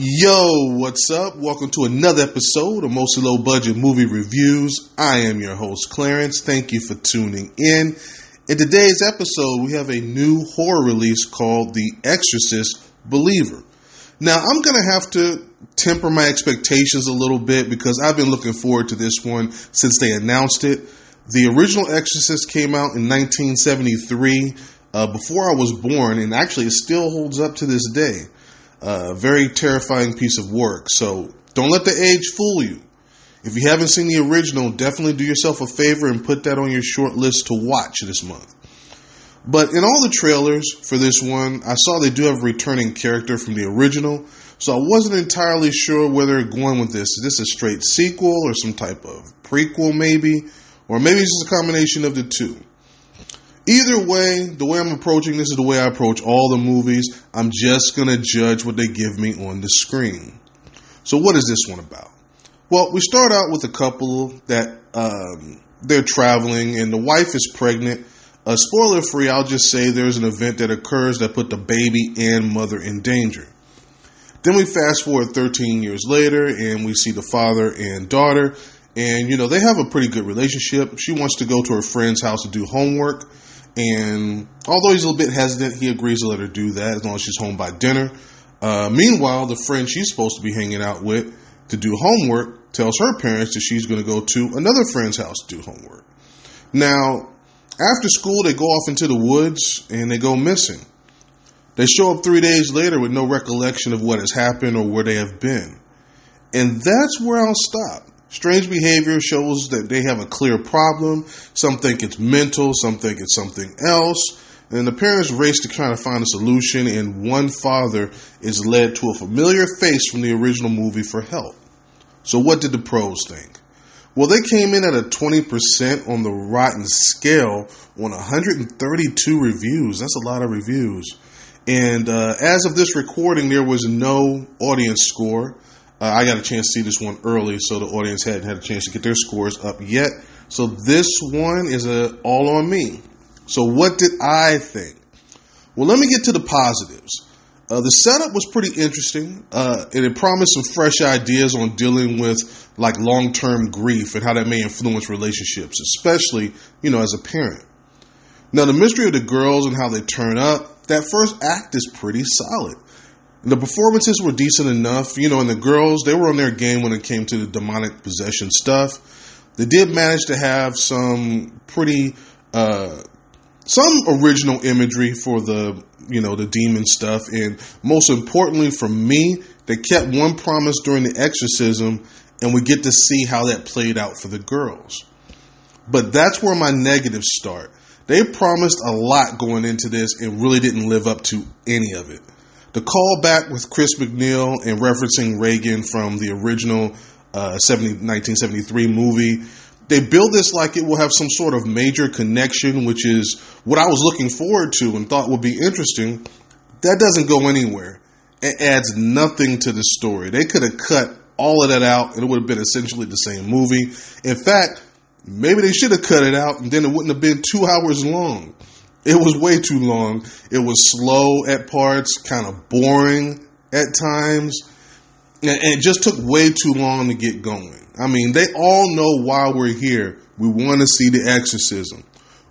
Yo, what's up? Welcome to another episode of Mostly Low Budget Movie Reviews. I am your host, Clarence. Thank you for tuning in. In today's episode, we have a new horror release called The Exorcist: Believer. Now, I'm going to have to temper my expectations a little bit because I've been looking forward to this one since they announced it. The original Exorcist came out in 1973, before I was born, and actually it still holds up to this day. A very terrifying piece of work. So don't let the age fool you. If you haven't seen the original, definitely do yourself a favor and put that on your short list to watch this month. But in all the trailers for this one, I saw they do have a returning character from the original, so I wasn't entirely sure where they're going with this. Is this a straight sequel or some type of prequel maybe? Or maybe it's just a combination of the two. Either way, the way I'm approaching this is the way I approach all the movies. I'm just going to judge what they give me on the screen. So what is this one about? Well, we start out with a couple that they're traveling and the wife is pregnant. Spoiler free, I'll just say there's an event that occurs that put the baby and mother in danger. Then we fast forward 13 years later and we see the father and daughter. And, you know, they have a pretty good relationship. She wants to go to her friend's house to do homework. And although he's a little bit hesitant, he agrees to let her do that as long as she's home by dinner. Meanwhile, the friend she's supposed to be hanging out with to do homework tells her parents that she's going to go to another friend's house to do homework. Now, after school, they go off into the woods and they go missing. They show up 3 days later with no recollection of what has happened or where they have been. And that's where I'll stop. Strange behavior shows that they have a clear problem. Some think it's mental, some think it's something else. And the parents race to try to find a solution, and one father is led to a familiar face from the original movie for help. So what did the pros think? Well, they came in at a 20% on the rotten scale on 132 reviews. That's a lot of reviews. And as of this recording, there was no audience score. I got a chance to see this one early, so the audience hadn't had a chance to get their scores up yet. So this one is all on me. So what did I think? Well, let me get to the positives. The setup was pretty interesting, and it promised some fresh ideas on dealing with like long-term grief and how that may influence relationships, especially, you know, as a parent. Now, the mystery of the girls and how they turn up, that first act is pretty solid. The performances were decent enough, you know, and the girls, they were on their game when it came to the demonic possession stuff. They did manage to have some pretty, some original imagery for the, you know, the demon stuff. And most importantly for me, they kept one promise during the exorcism, and we get to see how that played out for the girls. But that's where my negatives start. They promised a lot going into this and really didn't live up to any of it. The callback with Chris McNeil and referencing Reagan from the original 1973 movie, they build this like it will have some sort of major connection, which is what I was looking forward to and thought would be interesting. That doesn't go anywhere. It adds nothing to the story. They could have cut all of that out and it would have been essentially the same movie. In fact, maybe they should have cut it out and then it wouldn't have been 2 hours long. It was way too long. It was slow at parts, kind of boring at times, and it just took way too long to get going. I mean, they all know why we're here. We want to see the exorcism.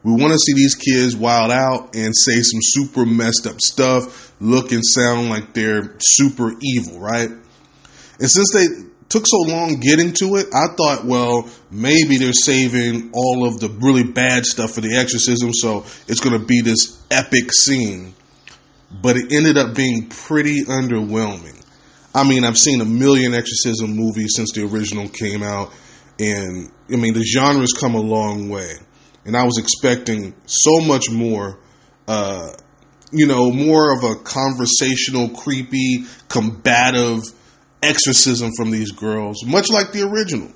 We want to see these kids wild out and say some super messed up stuff, look and sound like they're super evil, right? And since they took so long getting to it, I thought, well, maybe they're saving all of the really bad stuff for the exorcism, so it's going to be this epic scene. But it ended up being pretty underwhelming. I mean, I've seen a million exorcism movies since the original came out, and, I mean, the genre's come a long way. And I was expecting so much more, more of a conversational, creepy, combative exorcism from these girls, much like the original,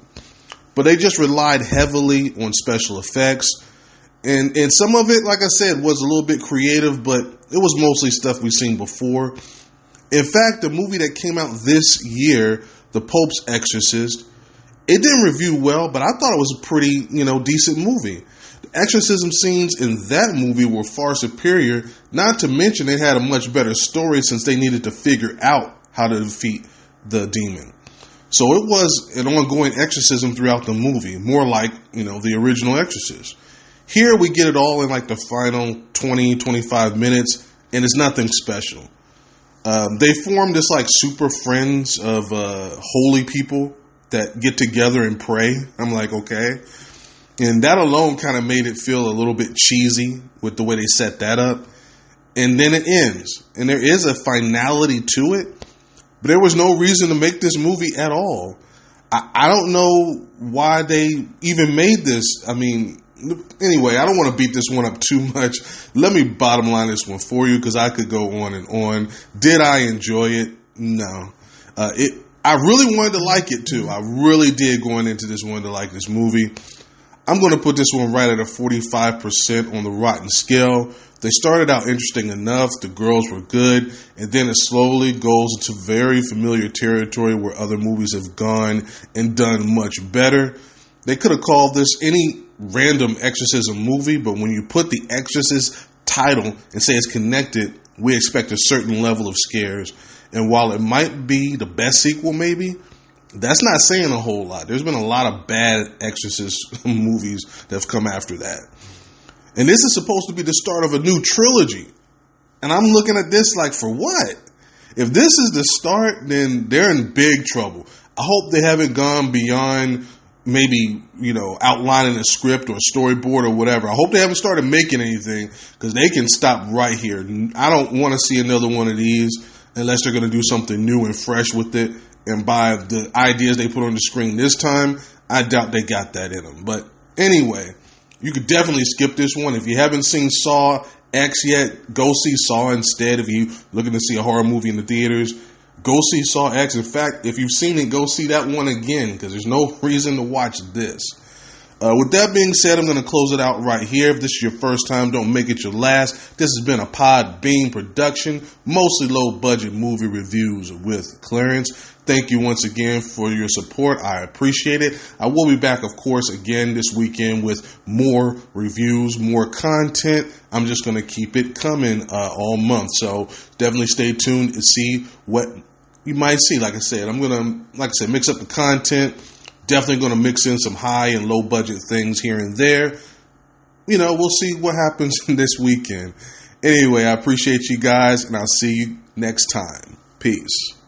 but they just relied heavily on special effects, and some of it, like I said, was a little bit creative, but it was mostly stuff we've seen before. In fact, the movie that came out this year, The Pope's Exorcist, it didn't review well, but I thought it was a pretty, decent movie. The exorcism scenes in that movie were far superior, not to mention it had a much better story since they needed to figure out how to defeat the demon. So it was an ongoing exorcism throughout the movie, more like, you know, the original Exorcist. Here we get it all in like the final 20, 25 minutes, and it's nothing special. They form this like super friends of holy people that get together and pray. I'm like, okay. And that alone kind of made it feel a little bit cheesy with the way they set that up. And then it ends. And there is a finality to it. But there was no reason to make this movie at all. I don't know why they even made this. I mean, anyway, I don't want to beat this one up too much. Let me bottom line this one for you because I could go on and on. Did I enjoy it? No. I really wanted to like it too. I really did going into this one to like this movie. I'm going to put this one right at a 45% on the rotten scale. They started out interesting enough. The girls were good. And then it slowly goes into very familiar territory where other movies have gone and done much better. They could have called this any random exorcism movie, but when you put the Exorcist title and say it's connected, we expect a certain level of scares. And while it might be the best sequel maybe, that's not saying a whole lot. There's been a lot of bad Exorcist movies that have come after that. And this is supposed to be the start of a new trilogy. And I'm looking at this like, for what? If this is the start, then they're in big trouble. I hope they haven't gone beyond maybe, you know, outlining a script or a storyboard or whatever. I hope they haven't started making anything because they can stop right here. I don't want to see another one of these unless they're going to do something new and fresh with it. And by the ideas they put on the screen this time, I doubt they got that in them. But anyway, you could definitely skip this one. If you haven't seen Saw X yet, go see Saw instead. If you're looking to see a horror movie in the theaters, go see Saw X. In fact, if you've seen it, go see that one again because there's no reason to watch this. With that being said, I'm going to close it out right here. If this is your first time, don't make it your last. This has been a Podbean production, mostly low-budget movie reviews with Clarence. Thank you once again for your support. I appreciate it. I will be back, of course, again this weekend with more reviews, more content. I'm just going to keep it coming all month. So definitely stay tuned and see what you might see. Like I said, I'm going to, mix up the content. Definitely going to mix in some high and low budget things here and there. You know, we'll see what happens this weekend. Anyway, I appreciate you guys, and I'll see you next time. Peace.